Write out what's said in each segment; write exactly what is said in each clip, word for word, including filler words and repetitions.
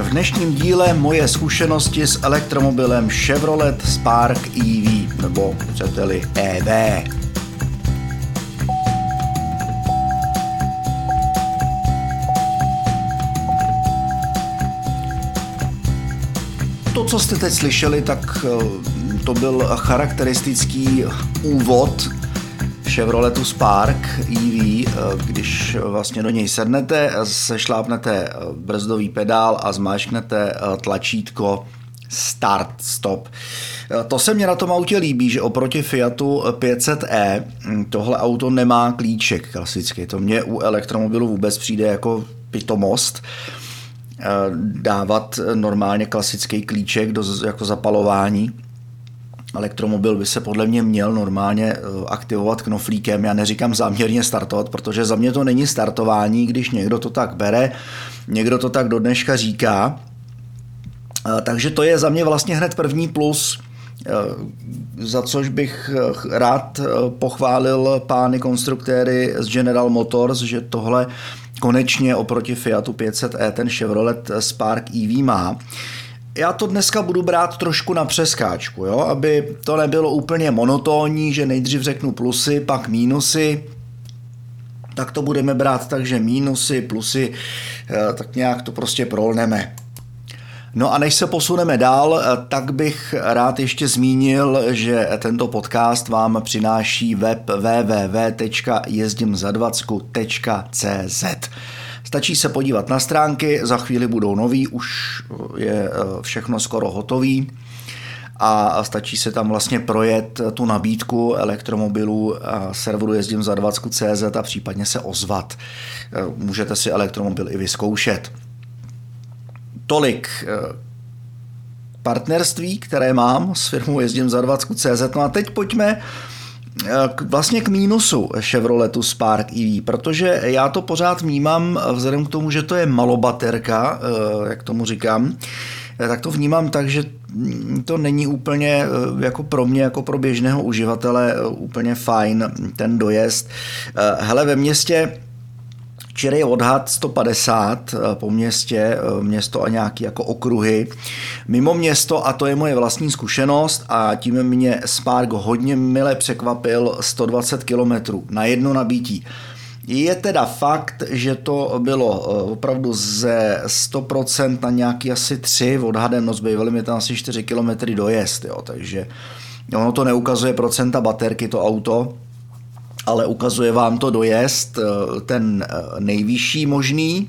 V dnešním díle moje zkušenosti s elektromobilem Chevrolet Spark E V, nebo chcete-li E V. To, co jste teď slyšeli, tak to byl charakteristický úvod Chevroletu Spark E V, když vlastně do něj sednete, sešlápnete brzdový pedál a zmáčknete tlačítko Start, Stop. To se mě na tom autě líbí, že oproti Fiatu pět set e tohle auto nemá klíček klasicky. To mě u elektromobilu vůbec přijde jako pitomost. Dávat normálně klasický klíček do jako zapalování. Elektromobil by se podle mě měl normálně aktivovat knoflíkem. Já neříkám záměrně startovat, protože za mě to není startování, když někdo to tak bere, někdo to tak do dneška říká. Takže to je za mě vlastně hned první plus, za což bych rád pochválil pány konstruktéry z General Motors, že tohle konečně oproti Fiatu pět set e ten Chevrolet Spark E V má. Já to dneska budu brát trošku na přeskáčku, jo? Aby to nebylo úplně monotónní, že nejdřív řeknu plusy, pak mínusy. Tak to budeme brát tak, že mínusy, plusy, tak nějak to prostě prolneme. No a než se posuneme dál, tak bych rád ještě zmínil, že tento podcast vám přináší web w w w tečka jezdimzadvacku tečka c z. Stačí se podívat na stránky, za chvíli budou nový, už je všechno skoro hotový a stačí se tam vlastně projet tu nabídku elektromobilů serveru jezdimzadvacku tečka c z a případně se ozvat. Můžete si elektromobil i vyzkoušet. Tolik partnerství, které mám s firmou jezdimzadvacku tečka c z. No a teď pojďme K, vlastně k mínusu Chevroletu Spark E V, protože já to pořád vnímám, vzhledem k tomu, že to je malobaterka, jak tomu říkám, tak to vnímám tak, že to není úplně jako pro mě, jako pro běžného uživatele úplně fajn ten dojezd. Hele, ve městě včerej odhad sto padesát po městě, město a nějaké jako okruhy. Mimo město, a to je moje vlastní zkušenost, a tím mě Spark hodně mile překvapil, sto dvacet kilometrů na jedno nabití. Je teda fakt, že to bylo opravdu ze sto procent na nějaký asi tři, odhadem, no zbývaly mi tam asi čtyři kilometry dojezd, jo, takže ono to neukazuje procenta baterky to auto, ale ukazuje vám to dojezd, ten nejvyšší možný,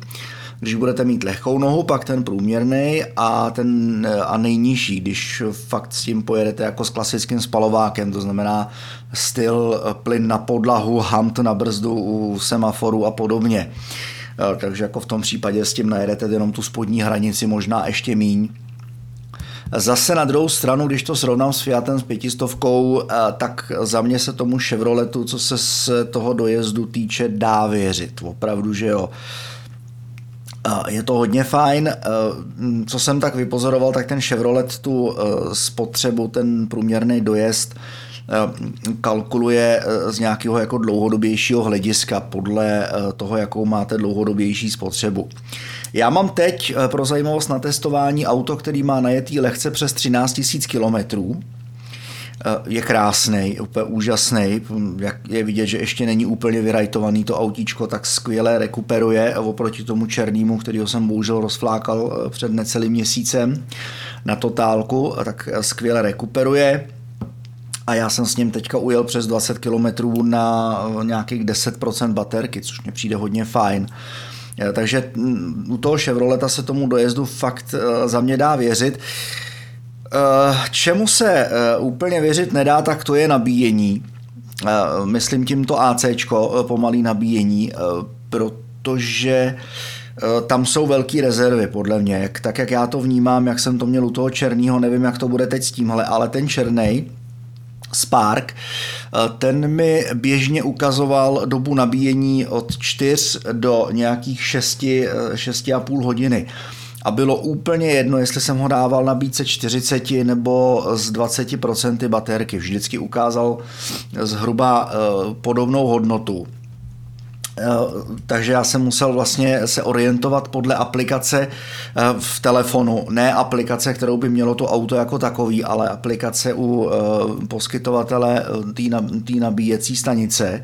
když budete mít lehkou nohu, pak ten průměrnej a ten a nejnižší, když fakt s tím pojedete jako s klasickým spalovákem, to znamená styl plyn na podlahu, humped na brzdu u semaforu a podobně. Takže jako v tom případě s tím najedete jenom tu spodní hranici, možná ještě míň. Zase na druhou stranu, když to srovnám s Fiatem s pětistovkou, tak za mě se tomu Chevroletu, co se z toho dojezdu týče, dá věřit. Opravdu, že jo. Je to hodně fajn. Co jsem tak vypozoroval, tak ten Chevrolet tu spotřebu, ten průměrný dojezd, kalkuluje z nějakého jako dlouhodobějšího hlediska podle toho, jakou máte dlouhodobější spotřebu. Já mám teď pro zajímavost na testování auto, který má najetý lehce přes třináct tisíc kilometrů. Je krásnej, úplně úžasnej. Jak je vidět, že ještě není úplně vyrajtovaný to autíčko, tak skvěle rekuperuje oproti tomu černému, kterýho jsem bohužel rozflákal před necelým měsícem na totálku, tak skvěle rekuperuje. A já jsem s ním teďka ujel přes dvacet kilometrů na nějakých deset procent baterky, což mě přijde hodně fajn. Takže u toho Chevroleta se tomu dojezdu fakt za mě dá věřit. Čemu se úplně věřit nedá, tak to je nabíjení. Myslím tím to ACčko, pomalý nabíjení, protože tam jsou velké rezervy, podle mě. Tak jak já to vnímám, jak jsem to měl u toho černýho, nevím, jak to bude teď s tímhle, ale ten černej Spark, ten mi běžně ukazoval dobu nabíjení od čtyř do nějakých šesti, šesti a půl hodiny. A bylo úplně jedno, jestli jsem ho dával nabít se čtyřiceti nebo z dvacet procent baterky. Vždycky ukázal zhruba podobnou hodnotu. takže já jsem musel vlastně se orientovat podle aplikace v telefonu, ne aplikace, kterou by mělo to auto jako takový, ale aplikace u poskytovatele té nabíjecí stanice.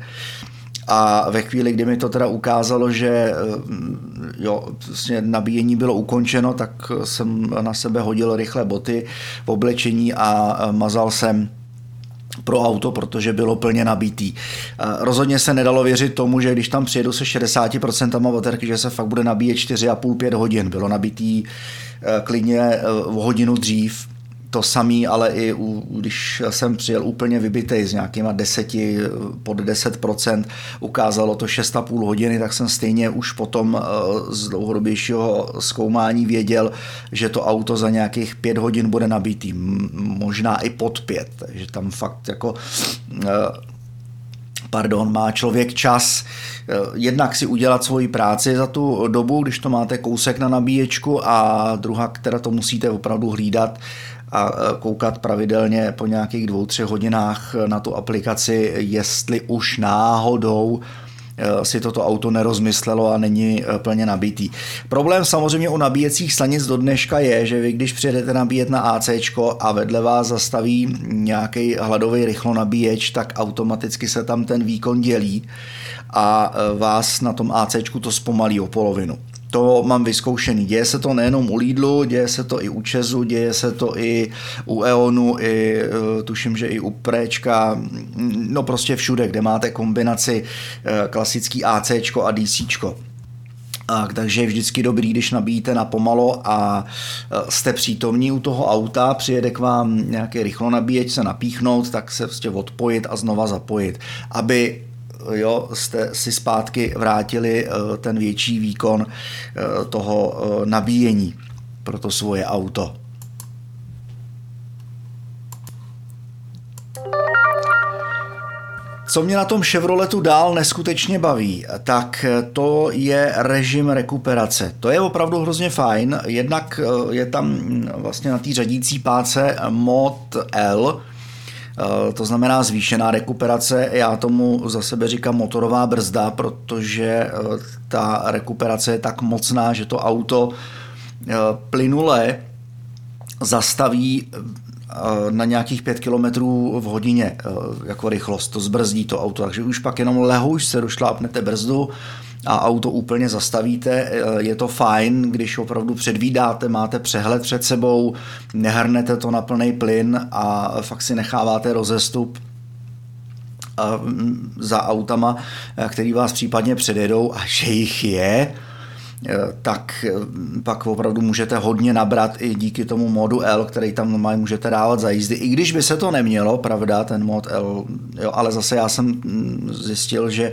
A ve chvíli, kdy mi to teda ukázalo, že jo, vlastně nabíjení bylo ukončeno, tak jsem na sebe hodil rychle boty, oblečení a mazal jsem pro auto, protože bylo plně nabitý. Rozhodně se nedalo věřit tomu, že když tam přijedu se šedesáti procenty baterky, že se fakt bude nabíjet čtyři a půl až pět hodin. Bylo nabitý klidně v hodinu dřív. To samý, ale i u, když jsem přijel úplně vybitej s nějakýma deseti, pod deset procent, ukázalo to šest a půl hodiny, tak jsem stejně už potom z dlouhodobějšího zkoumání věděl, že to auto za nějakých pět hodin bude nabitý, možná i pod pět, takže tam fakt jako... Pardon, má člověk čas jednak si udělat svoji práci za tu dobu, když to máte kousek na nabíječku, a druhá, která to musíte opravdu hlídat a koukat pravidelně po nějakých dvou, třech hodinách na tu aplikaci, jestli už náhodou si toto auto nerozmyslelo a není plně nabitý. Problém samozřejmě u nabíjecích stanic do dneška je, že vy když přijedete nabíjet na ACčko a vedle vás zastaví nějaký hladový rychlonabíječ, tak automaticky se tam ten výkon dělí a vás na tom ACčku to zpomalí o polovinu. To mám vyzkoušený. Děje se to nejenom u Lidlu, děje se to i u Česu, děje se to i u Eonu, i tuším, že i u Préčka, no prostě všude, kde máte kombinaci klasický ACčko a DCčko. A takže je vždycky dobrý, když nabíjíte napomalo a jste přítomní u toho auta, přijede k vám nějaký rychlonabíječ se napíchnout, tak se prostě odpojit a znova zapojit, aby jo, jste si zpátky vrátili ten větší výkon toho nabíjení pro to svoje auto. Co mě na tom Chevroletu dál neskutečně baví, tak to je režim rekuperace. To je opravdu hrozně fajn, jednak je tam vlastně na té řadící páce mod L, to znamená zvýšená rekuperace. Já tomu za sebe říkám motorová brzda, protože ta rekuperace je tak mocná, že to auto plynule zastaví na nějakých pět kilometrů v hodině jako rychlost. To zbrzdí to auto, takže už pak jenom lehoučce došlápnete brzdu a auto úplně zastavíte. Je to fajn, když opravdu předvídáte, máte přehled před sebou, nehrnete to na plný plyn a fakt si necháváte rozestup za autama, který vás případně předjedou, a že jich je, tak pak opravdu můžete hodně nabrat i díky tomu modu L, který tam normálně můžete dávat za jízdy, i když by se to nemělo, pravda, ten mod L, jo, ale zase já jsem zjistil, že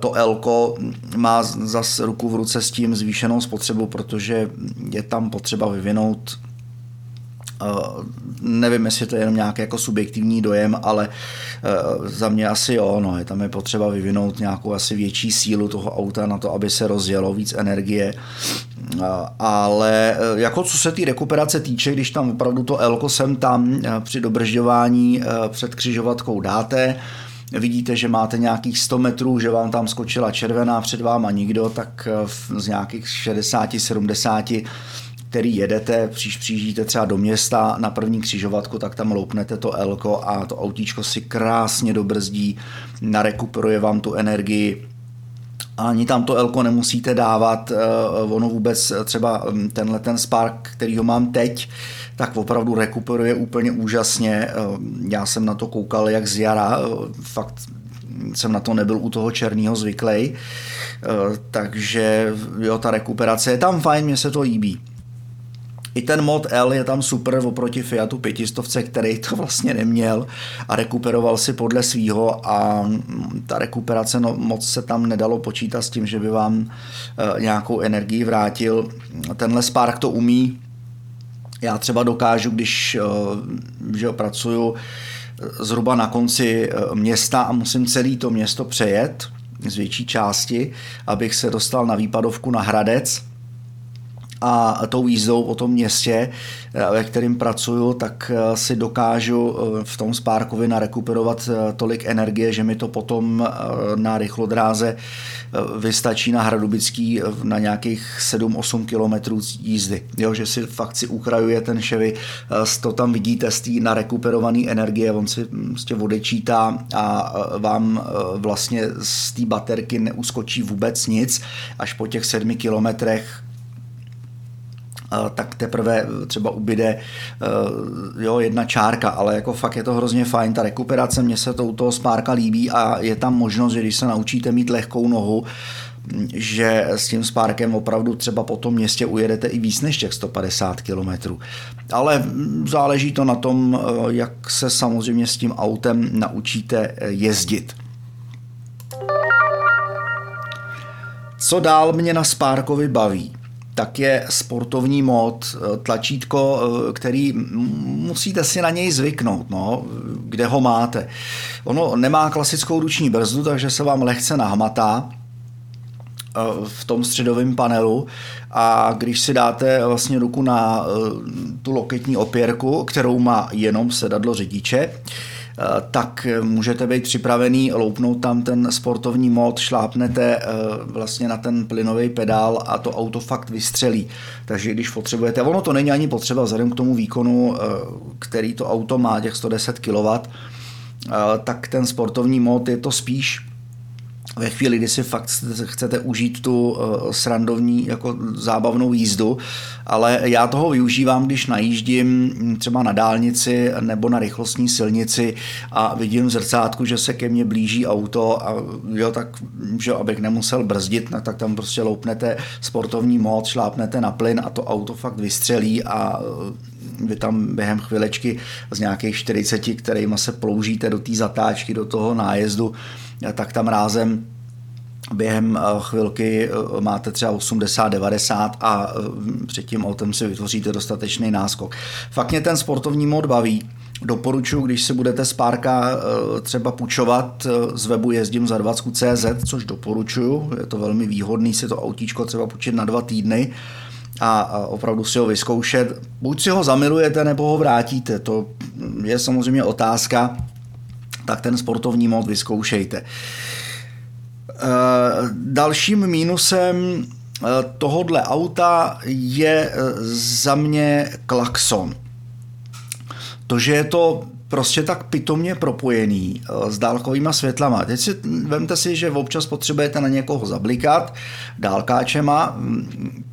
to L-ko má zase ruku v ruce s tím zvýšenou spotřebu, protože je tam potřeba vyvinout, nevím, jestli to je jenom nějaký jako subjektivní dojem, ale za mě asi jo, no, je tam je potřeba vyvinout nějakou asi větší sílu toho auta na to, aby se rozjelo, víc energie, ale jako co se té rekuperace týče, když tam opravdu to L-ko sem tam při dobržďování před křižovatkou dáte, vidíte, že máte nějakých sto metrů, že vám tam skočila červená, před váma nikdo, tak z nějakých šedesáti sedmdesáti, který jedete, příž přijíždíte třeba do města na první křižovatku, tak tam loupnete to L-ko a to autíčko si krásně dobrzdí, narekuperuje vám tu energii. Ani tam to L-ko nemusíte dávat, ono vůbec třeba tenhle ten Spark, který ho mám teď, tak opravdu rekuperuje úplně úžasně. Já jsem na to koukal jak z jara, fakt jsem na to nebyl u toho černýho zvyklej, takže jo, ta rekuperace je tam fajn, mně se to líbí. I ten mod L je tam super oproti Fiatu pětistovce, který to vlastně neměl a rekuperoval si podle svýho, a ta rekuperace, no, moc se tam nedalo počítat s tím, že by vám e, nějakou energii vrátil. Tenhle Spark to umí. Já třeba dokážu, když e, že pracuju zhruba na konci města a musím celé to město přejet z větší části, abych se dostal na výpadovku na Hradec, a tou jízdou po tom městě, ve kterým pracuju, tak si dokážu v tom spárkovi narekuperovat tolik energie, že mi to potom na rychlodráze vystačí na Hradubický na nějakých sedm osm kilometrů jízdy. Jo, že si fakt si ukrajuje ten Chevy, to tam vidíte z té narekuperované energie, on si prostě odečítá a vám vlastně z té baterky neuskočí vůbec nic, až po těch sedmi kilometrech tak teprve třeba ubyde jo, jedna čárka, ale jako fakt je to hrozně fajn, ta rekuperace, mně se to u toho spárka líbí a je tam možnost, že když se naučíte mít lehkou nohu, že s tím spárkem opravdu třeba po tom městě ujedete i víc než těch sto padesát kilometrů. Ale záleží to na tom, jak se samozřejmě s tím autem naučíte jezdit. Co dál mě na spárkovi baví? Tak je sportovní mod, tlačítko, který musíte si na něj zvyknout, no, kde ho máte. Ono nemá klasickou ruční brzdu, takže se vám lehce nahmatá v tom středovém panelu a když si dáte vlastně ruku na tu loketní opěrku, kterou má jenom sedadlo řidiče, tak můžete být připravený loupnout tam ten sportovní mod, šlápnete vlastně na ten plynový pedál a to auto fakt vystřelí. Takže když potřebujete, ono to není ani potřeba vzhledem k tomu výkonu, který to auto má, těch sto deset kilowattů, tak ten sportovní mod je to spíš ve chvíli, kdy si fakt chcete užít tu srandovní jako zábavnou jízdu, ale já toho využívám, když najíždím třeba na dálnici nebo na rychlostní silnici a vidím v zrcátku, že se ke mně blíží auto a jo, tak, že abych nemusel brzdit, tak tam prostě loupnete sportovní mod, šlápnete na plyn a to auto fakt vystřelí a vy tam během chvilečky z nějakých čtyřiceti, kterýma se ploužíte do té zatáčky, do toho nájezdu, tak tam rázem během chvilky máte třeba osmdesát devadesát a před tím autem si vytvoříte dostatečný náskok. Fakt mě ten sportovní mod baví. Doporučuji, když si budete spárka třeba půjčovat z webu jezdím za dvacet tečka cé zet, což doporučuji, je to velmi výhodný si to autíčko třeba půjčit na dva týdny a opravdu si ho vyzkoušet. Buď si ho zamilujete, nebo ho vrátíte. To je samozřejmě otázka, tak ten sportovní mod vyzkoušejte. E, dalším mínusem tohodle auta je za mě klakson. To, že je to prostě tak pitomně propojený s dálkovýma světlama. Teď si vemte si, že občas potřebujete na někoho zablikat dálkáčema,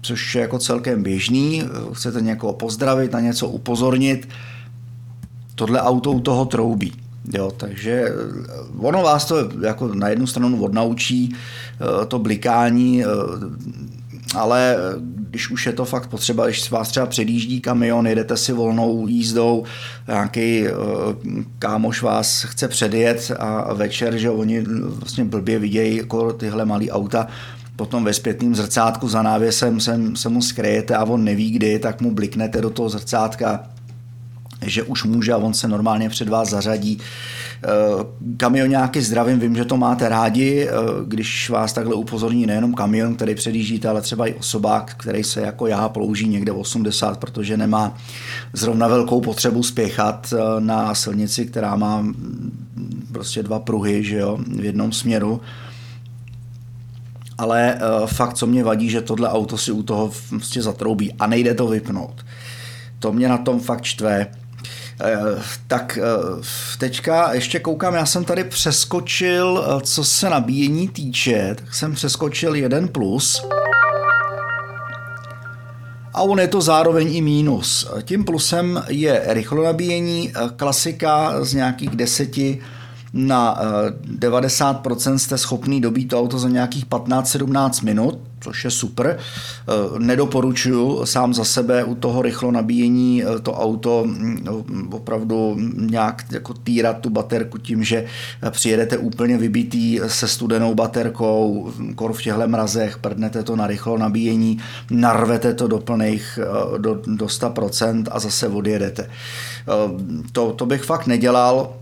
což je jako celkem běžný, chcete někoho pozdravit, na něco upozornit. Tohle auto u toho troubí. Jo, takže ono vás to jako na jednu stranu odnaučí to blikání, ale když už je to fakt potřeba, když vás třeba předjíždí kamion, jedete si volnou jízdou, nějaký kámoš vás chce předjet a večer, že oni vlastně blbě vidějí jako tyhle malý auta, potom ve zpětném zrcátku za návěsem se, se mu skryjete a on neví kdy, tak mu bliknete do toho zrcátka, že už může a on se normálně před vás zařadí. Kamioňáky zdravím, vím, že to máte rádi, když vás takhle upozorní nejenom kamion, který předjíždíte, ale třeba i osobák, který se jako já plouží někde osmdesát, protože nemá zrovna velkou potřebu spěchat na silnici, která má prostě dva pruhy, že jo, v jednom směru. Ale fakt, co mě vadí, že tohle auto si u toho prostě zatroubí a nejde to vypnout. To mě na tom fakt štve. Tak teďka ještě koukám, já jsem tady přeskočil, co se nabíjení týče, tak jsem přeskočil jeden plus a on je to zároveň i mínus. Tím plusem je rychlonabíjení, klasika z nějakých deseti na devadesát procent jste schopný dobít to auto za nějakých patnáct sedmnáct minut, což je super. Nedoporučuju sám za sebe u toho rychlo nabíjení to auto opravdu nějak jako týrat tu baterku tím, že přijedete úplně vybitý se studenou baterkou, kor v těchto mrazech, prdnete to na rychlo nabíjení, narvete to do plných do, do sto procent a zase odjedete. To, to bych fakt nedělal.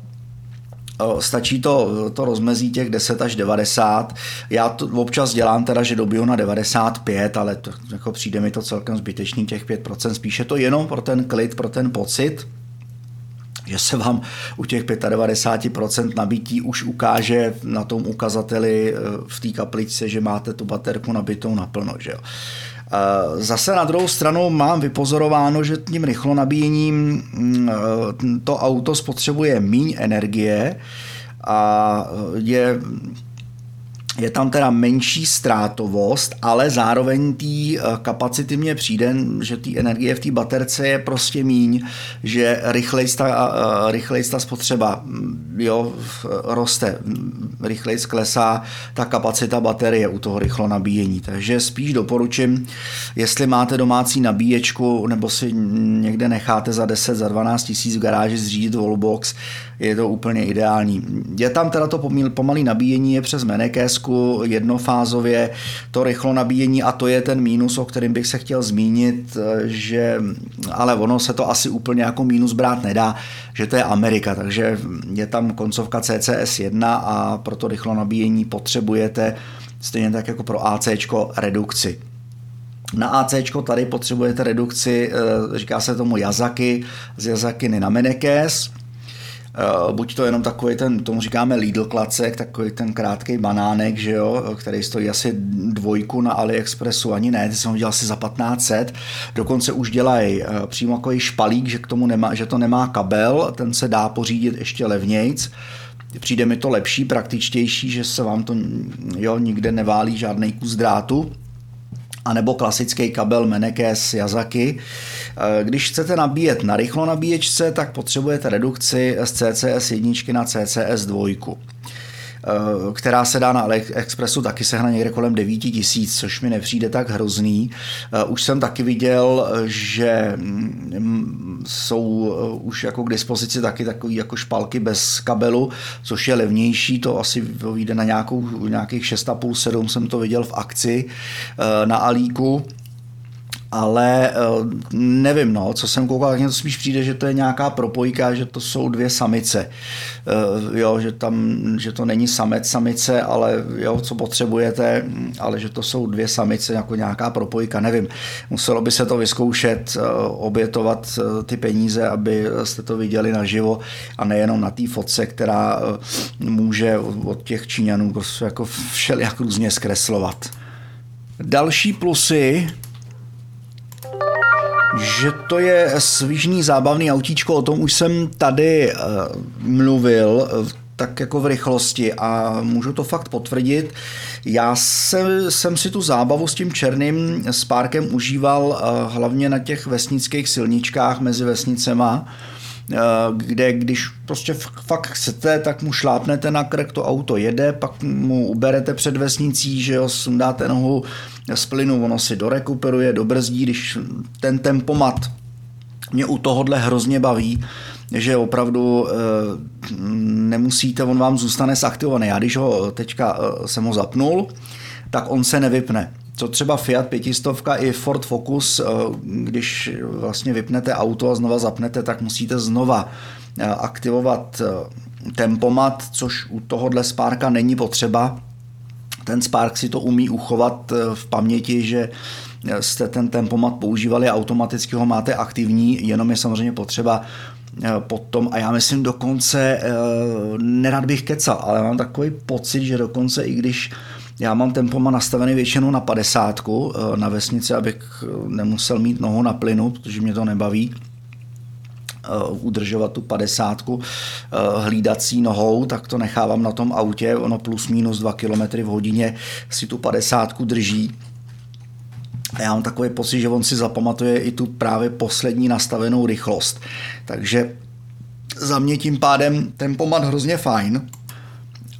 stačí to, to rozmezí těch deset až devadesát. Já to občas dělám teda, že dobiju na devadesát pět, ale to, jako přijde mi to celkem zbytečný těch pět procent. Spíše to jenom pro ten klid, pro ten pocit, že se vám u těch devadesát pět procent nabití už ukáže na tom ukazateli v té kapličce, že máte tu baterku nabitou naplno, že jo. Zase na druhou stranu mám vypozorováno, že tím rychlo nabíjením to auto spotřebuje míň energie a je, je tam teda menší ztrátovost, ale zároveň té kapacity mně přijde, že té energie v té baterce je prostě míň, že rychlejc ta, rychlejc ta spotřeba jo, roste, rychlejc klesá ta kapacita baterie u toho rychlo nabíjení. Takže spíš doporučím, jestli máte domácí nabíječku nebo si někde necháte za deset, za dvanáct tisíc v garáži zřídit wallbox, je to úplně ideální. Je tam teda to pomalý nabíjení, je přes menekésku, jednofázově to rychlo nabíjení a to je ten mínus, o kterým bych se chtěl zmínit, že, ale ono se to asi úplně jako mínus brát nedá, že to je Amerika, takže je tam koncovka C C S jedna a pro to rychlo nabíjení potřebujete stejně tak jako pro ACčko redukci. Na ACčko tady potřebujete redukci, říká se tomu Yazaki, z Yazakiny na menekés. Uh, buď to jenom takový ten, tomu říkáme Lidl klacek, takový ten krátký banánek, že jo, který stojí asi dvojku na AliExpressu, ani ne, ty jsem ho dělal asi za patnáct set, dokonce už dělají uh, přímo takový špalík, že, k tomu nemá, že to nemá kabel, ten se dá pořídit ještě levnějc, přijde mi to lepší, praktičtější, že se vám to jo, nikde neválí žádnej kus drátu, anebo klasický kabel menekés Yazaki. Když chcete nabíjet na rychlo nabíječce, tak potřebujete redukci z C C S jedna na C C S dva, která se dá na AliExpressu taky sehná někde kolem devět tisíc, což mi nepřijde tak hrozný. Už jsem taky viděl, že jsou už jako k dispozici taky takový jako špalky bez kabelu, což je levnější, to asi vyjde na nějakou, nějakých šest a půl sedm jsem to viděl v akci na Alíku. Ale nevím, no, co jsem koukal, tak mě to spíš přijde, že to je nějaká propojka, že to jsou dvě samice. Jo, že tam, že to není samec samice, ale jo, co potřebujete, ale že to jsou dvě samice, jako nějaká propojka, nevím. Muselo by se to vyzkoušet, obětovat ty peníze, aby jste to viděli naživo a nejenom na té fotce, která může od těch Číňanů jako všelijak různě zkreslovat. Další plusy, že to je svižný zábavný autíčko, o tom už jsem tady mluvil, tak jako v rychlosti a můžu to fakt potvrdit. Já se, jsem si tu zábavu s tím černým spárkem užíval hlavně na těch vesnických silničkách mezi vesnicema, kde když prostě fakt chcete, tak mu šlápnete na krk, to auto jede, pak mu uberete před vesnicí, že jo, sundáte nohu z plynu, ono si dorekuperuje, dobrzdí, když ten tempomat mě u tohohle hrozně baví, že opravdu e, nemusíte, on vám zůstane zaktivovaný. Já když ho teďka e, jsem ho zapnul, tak on se nevypne. Co třeba Fiat pětistovka i Ford Focus, když vlastně vypnete auto a znova zapnete, tak musíte znova aktivovat tempomat, což u tohohle spárka není potřeba. Ten Spark si to umí uchovat v paměti, že jste ten tempomat používali a automaticky ho máte aktivní, jenom je samozřejmě potřeba potom, a já myslím dokonce, nerad bych kecal, ale mám takový pocit, že dokonce i když já mám tempomat nastavený většinou na padesátku na vesnici, abych nemusel mít nohu na plynu, protože mě to nebaví udržovat tu padesátku hlídací nohou, tak to nechávám na tom autě, ono plus minus dva kilometry v hodině si tu padesátku drží. A já mám takový pocit, že on si zapamatuje i tu právě poslední nastavenou rychlost. Takže za mě tím pádem tempomat hrozně fajn.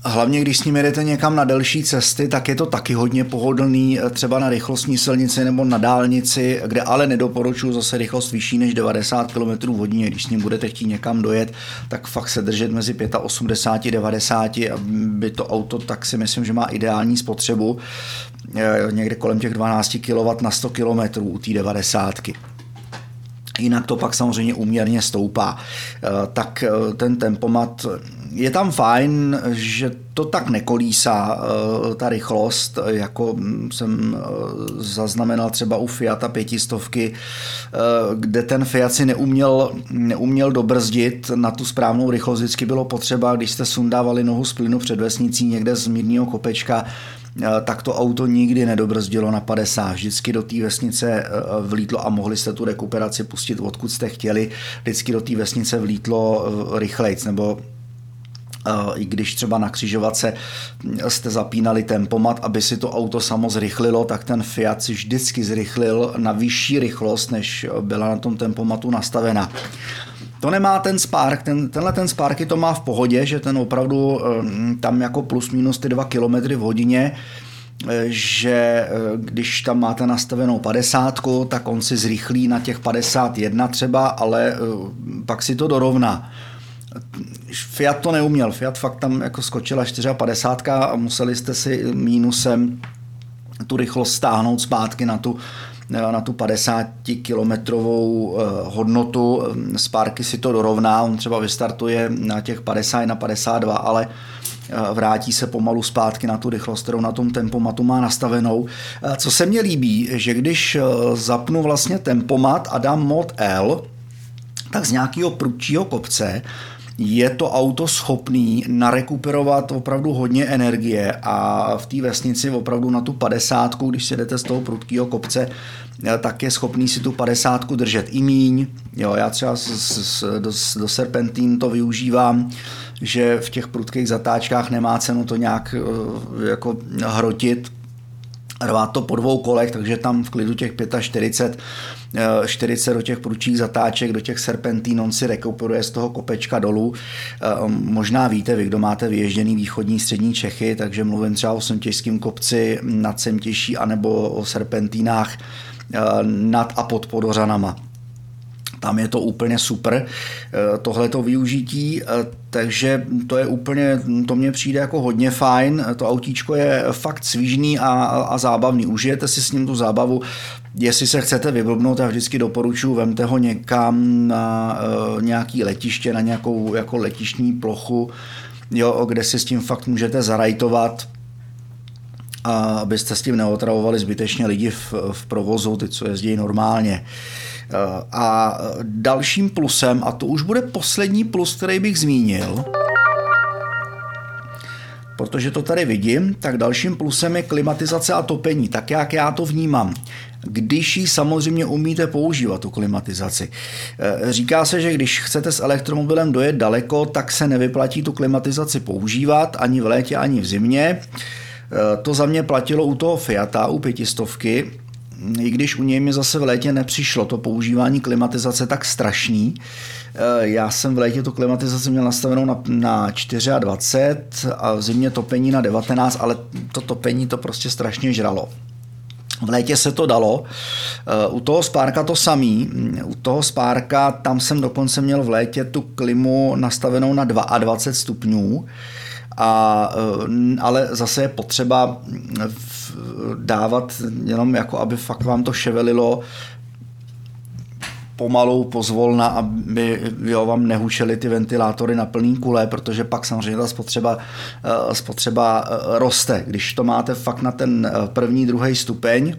Hlavně, když s ním jedete někam na delší cesty, tak je to taky hodně pohodlný, třeba na rychlostní silnici nebo na dálnici, kde ale nedoporučuji zase rychlost vyšší než devadesát kilometrů v hodině. Když s ním budete chtít někam dojet, tak fakt se držet mezi osmdesát pět a devadesát, aby to auto, tak si myslím, že má ideální spotřebu někde kolem těch dvanáct kilowatthodin na sto kilometrů u té devadesát. Jinak to pak samozřejmě úměrně stoupá. Tak ten tempomat je tam fajn, že to tak nekolísá ta rychlost, jako jsem zaznamenal třeba u Fiata pětistovky, kde ten Fiat si neuměl, neuměl dobrzdit na tu správnou rychlost. Vždycky bylo potřeba, když jste sundávali nohu z plynu před vesnicí někde z mírného kopečka, tak to auto nikdy nedobrzdilo na padesát. Vždycky do té vesnice vlítlo a mohli jste tu rekuperaci pustit, odkud jste chtěli. Vždycky do té vesnice vlítlo rychlejc, nebo i když třeba na křižovatce jste zapínali tempomat, aby si to auto samo zrychlilo, tak ten Fiat si vždycky zrychlil na vyšší rychlost, než byla na tom tempomatu nastavena. To nemá ten Spark, ten, tenhle ten Sparky to má v pohodě, že ten opravdu tam jako plus minus ty dva kilometry v hodině, že když tam máte nastavenou padesátku, tak on si zrychlí na těch padesát jedna třeba, ale pak si to dorovná. Fiat to neuměl, Fiat fakt tam jako skočila padesát čtyři a museli jste si mínusem tu rychlost stáhnout zpátky na tu, na tu padesátikilometrovou hodnotu. Sparky si to dorovná, on třeba vystartuje na těch padesát, na padesát dva, ale vrátí se pomalu zpátky na tu rychlost, kterou na tom tempomatu má nastavenou. Co se mně líbí, že když zapnu vlastně tempomat a dám mod L, tak z nějakého prudčího kopce je to auto schopný narekuperovat opravdu hodně energie a v té vesnici opravdu na tu padesátku, když si jdete z toho prudkého kopce, tak je schopný si tu padesátku držet i míň. Jo, já třeba s, s, do, do serpentín to využívám, že v těch prudkých zatáčkách nemá cenu to nějak jako hrotit, rvát to po dvou kolech, takže tam v klidu těch čtyřicet pět, čtyřicet do těch prudčích zatáček, do těch serpentín, on si rekuperuje z toho kopečka dolů. Možná víte vy, kdo máte vyježděný východní střední Čechy, takže mluvím třeba o Semtěžském kopci nad Semtěší anebo o serpentínách nad a pod Podořanama. Tam je to úplně super, tohleto využití, takže to je úplně, to mně přijde jako hodně fajn, to autíčko je fakt svížný a, a zábavný, užijete si s ním tu zábavu, jestli se chcete vyblbnout, já vždycky doporučuji, vemte ho někam na nějaký letiště, na nějakou jako letištní plochu, jo, kde si s tím fakt můžete zarajtovat, a abyste s tím neotravovali zbytečně lidi v, v provozu, ty, co jezdí normálně. A dalším plusem, a to už bude poslední plus, který bych zmínil, protože to tady vidím, tak dalším plusem je klimatizace a topení, tak jak já to vnímám. Když ji samozřejmě umíte používat, tu klimatizaci. Říká se, že když chcete s elektromobilem dojet daleko, tak se nevyplatí tu klimatizaci používat ani v létě, ani v zimě. To za mě platilo u toho Fiata, u pětistovky, i když u něj mi zase v létě nepřišlo to používání klimatizace tak strašný. Já jsem v létě tu klimatizaci měl nastavenou na, na dvacet čtyři a v zimě topení na devatenáct, ale to topení to prostě strašně žralo. V létě se to dalo, u toho Sparka to samý, u toho Sparka tam jsem dokonce měl v létě tu klimu nastavenou na dvacet dva stupňů, A, ale zase je potřeba dávat jenom jako, aby fakt vám to ševelilo pomalu, pozvolna, aby jo, vám nehučely ty ventilátory na plný kule, protože pak samozřejmě ta spotřeba, spotřeba roste. Když to máte fakt na ten první, druhý stupeň,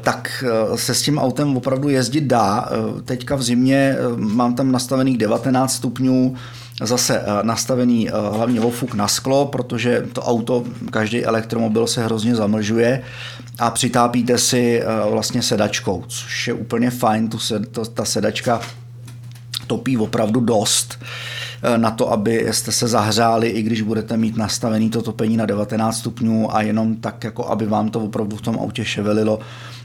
tak se s tím autem opravdu jezdit dá. Teďka v zimě mám tam nastavených devatenáct stupňů, zase nastavený hlavně ofuk na sklo, protože to auto, každý elektromobil se hrozně zamlžuje a přitápíte si vlastně sedačkou, což je úplně fajn, tu se, to, ta sedačka topí opravdu dost na to, aby jste se zahřáli, i když budete mít nastavený to topení na devatenáct stupňů a jenom tak, jako aby vám to opravdu v tom autě ševelilo,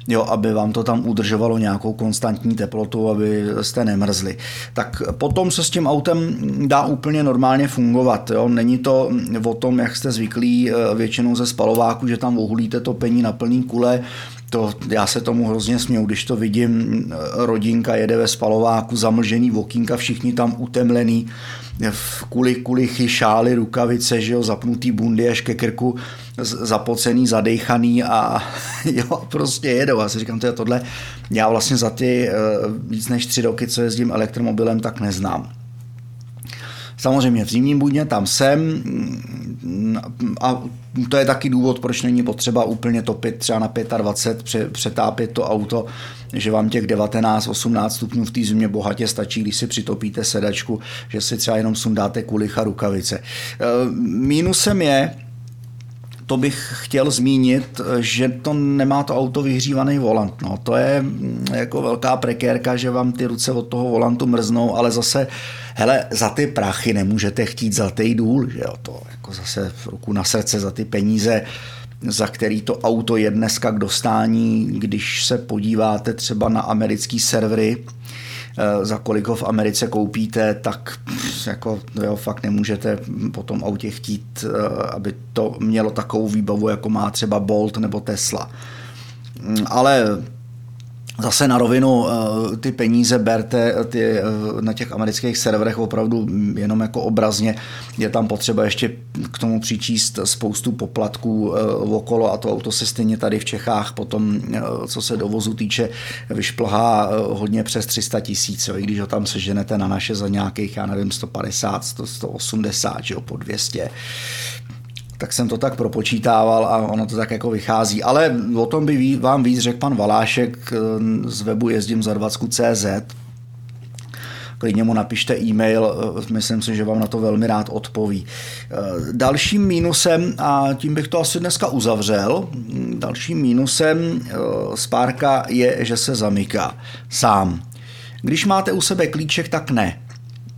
jo, aby vám to tam udržovalo nějakou konstantní teplotu, aby jste nemrzli. Tak potom se s tím autem dá úplně normálně fungovat. Jo. Není to o tom, jak jste zvyklí většinou ze spalováku, že tam vohulíte topení na plný kule. To, já se tomu hrozně směju, když to vidím, rodinka jede ve spalováku, zamlžený okýnka, všichni tam utemlený, v kuli, kulichy, šály, rukavice, že jo, zapnutý bundy až ke krku, zapocený, zadejchaný a jo, prostě jedou. Já si říkám, to je tohle. Já vlastně za ty víc než tři roky, co jezdím elektromobilem, tak neznám. Samozřejmě v zimním Budně tam jsem a to je taky důvod, proč není potřeba úplně topit třeba na dvacet pět, přetápět to auto, že vám těch devatenáct až osmnáct stupňů v té zimě bohatě stačí, když si přitopíte sedačku, že si třeba jenom sundáte kulich a rukavice. Mínusem je, to bych chtěl zmínit, že to nemá to auto vyhřívaný volant. No, to je jako velká prekérka, že vám ty ruce od toho volantu mrznou, ale zase, hele, za ty prachy nemůžete chtít zlatý důl, že jo, to jako zase ruku na srdce za ty peníze, za který to auto je dneska k dostání, když se podíváte třeba na americký servery, za kolik ho v Americe koupíte, tak jako, jo, fakt nemůžete po tom autě chtít, aby to mělo takovou výbavu, jako má třeba Bolt nebo Tesla. Ale zase na rovinu ty peníze berte ty, na těch amerických serverech opravdu jenom jako obrazně. Je tam potřeba ještě k tomu přičíst spoustu poplatků okolo a to auto se stejně tady v Čechách potom, co se dovozu týče, vyšplhá hodně přes tři sta tisíc, i když ho tam seženete na naše za nějakých, já nevím, sto padesát, sto osmdesát, jo, po dvě stě. Tak jsem to tak propočítával a ono to tak jako vychází. Ale o tom by vám víc řekl pan Valášek z webu jezdím za dvacku tečka cé zet. Klidně mu napište e-mail, myslím si, že vám na to velmi rád odpoví. Dalším mínusem, a tím bych to asi dneska uzavřel, dalším mínusem spárka je, že se zamyká sám. Když máte u sebe klíček, tak ne.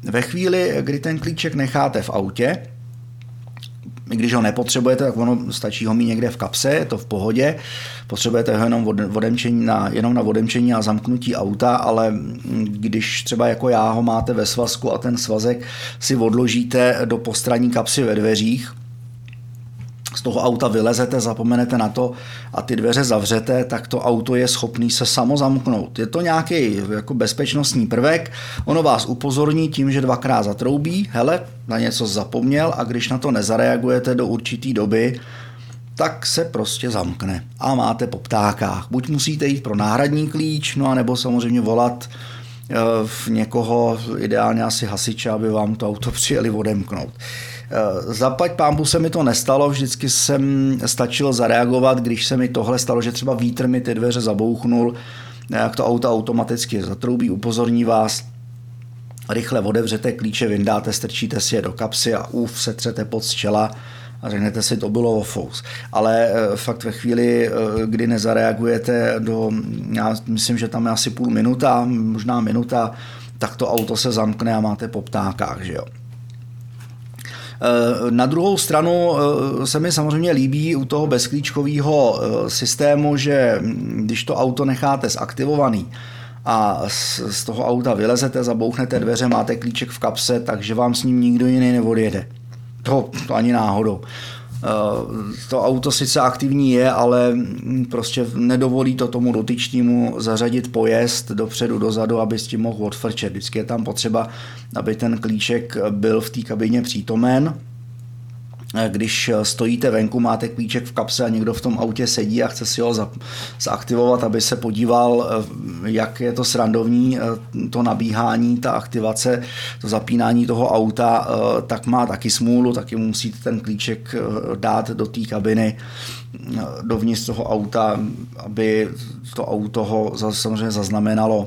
Ve chvíli, kdy ten klíček necháte v autě, když ho nepotřebujete, tak ono stačí ho mít někde v kapse, je to v pohodě. Potřebujete ho jenom, odemčení na, jenom na odemčení a zamknutí auta, ale když třeba jako já ho máte ve svazku a ten svazek si odložíte do postranní kapsy ve dveřích, z toho auta vylezete, zapomenete na to a ty dveře zavřete, tak to auto je schopné se samo zamknout. Je to nějaký jako bezpečnostní prvek, ono vás upozorní tím, že dvakrát zatroubí, hele, na něco zapomněl, a když na to nezareagujete do určité doby, tak se prostě zamkne a máte po ptákách. Buď musíte jít pro náhradní klíč, no a nebo samozřejmě volat v někoho, ideálně asi hasiče, aby vám to auto přijeli odemknout. Zaplať pánbu se mi to nestalo, vždycky jsem stačil zareagovat, když se mi tohle stalo, že třeba vítr mi ty dveře zabouchnul, jak to auto automaticky zatroubí, upozorní vás, rychle odevřete klíče, vyndáte, strčíte si je do kapsy a uf, setřete pod z čela a řeknete si, to bylo ofous. Ale fakt ve chvíli, kdy nezareagujete do, já myslím, že tam je asi půl minuta, možná minuta, tak to auto se zamkne a máte po ptákách, že jo. Na druhou stranu se mi samozřejmě líbí u toho bezklíčkového systému, že když to auto necháte zaktivovaný a z toho auta vylezete, zabouchnete dveře, máte klíček v kapse, takže vám s ním nikdo jiný neodjede. To, to ani náhodou. To auto sice aktivní je, ale prostě nedovolí to tomu dotyčnímu zařadit pojezd dopředu, dozadu, aby s tím mohl odfrčet. Vždycky je tam potřeba, aby ten klíček byl v té kabině přítomen. Když stojíte venku, máte klíček v kapse a někdo v tom autě sedí a chce si ho zaaktivovat, aby se podíval, jak je to srandovní, to nabíhání, ta aktivace, to zapínání toho auta, tak má taky smůlu, taky musíte ten klíček dát do té kabiny, dovnitř toho auta, aby to auto ho samozřejmě zaznamenalo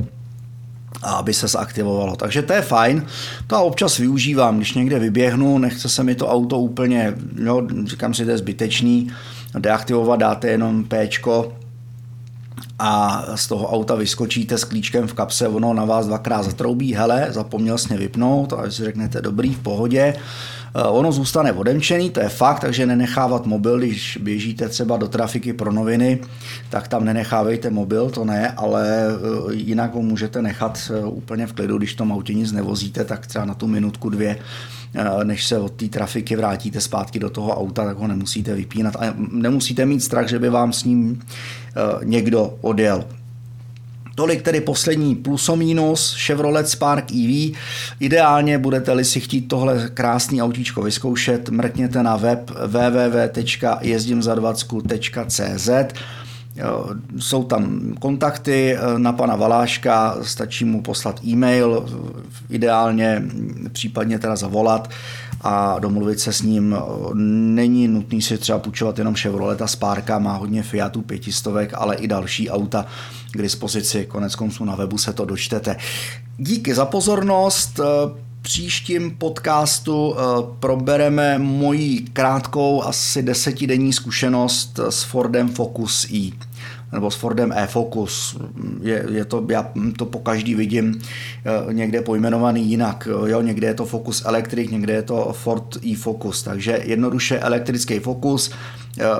a aby se zaktivovalo. Takže to je fajn, to já občas využívám, když někde vyběhnu, nechce se mi to auto úplně, no, říkám si, to je zbytečný, deaktivovat dáte jenom péčko a z toho auta vyskočíte s klíčkem v kapse, ono na vás dvakrát zatroubí, hele, zapomněl jsi mě vypnout, a si řeknete, dobrý, v pohodě, ono zůstane odemčený, to je fakt, takže nenechávat mobil, když běžíte třeba do trafiky pro noviny, tak tam nenechávejte mobil, to ne, ale jinak ho můžete nechat úplně v klidu, když v tom autě nic nevozíte, tak třeba na tu minutku, dvě, než se od té trafiky vrátíte zpátky do toho auta, tak ho nemusíte vypínat a nemusíte mít strach, že by vám s ním někdo odjel. Tolik tedy poslední pluso minus Chevrolet Spark í ví. Ideálně budete-li si chtít tohle krásný autíčko vyzkoušet, mrkněte na web w w w tečka jezdím za dvacku tečka cé zet. Jsou tam kontakty na pana Valáška, stačí mu poslat e-mail, ideálně případně teda zavolat a domluvit se s ním. Není nutný si třeba půjčovat jenom Chevroleta Sparka, má hodně Fiatu pětistovek, ale i další auta k dispozici, koneckonců na webu se to dočtete. Díky za pozornost. V příštím podcastu probereme moji krátkou asi desetidenní zkušenost s Fordem Focus E. Nebo s Fordem e-Focus. Je, je to, já to pokaždý vidím někde pojmenovaný jinak. Jo, někde je to Focus Electric, někde je to Ford e-Focus. Takže jednoduše elektrický Focus.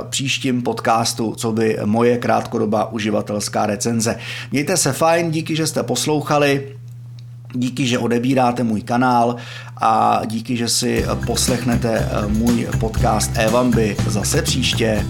V příštím podcastu, co by moje krátkodobá uživatelská recenze. Mějte se fajn, díky, že jste poslouchali. Díky, že odebíráte můj kanál a díky, že si poslechnete můj podcast Evambi. Zase příště.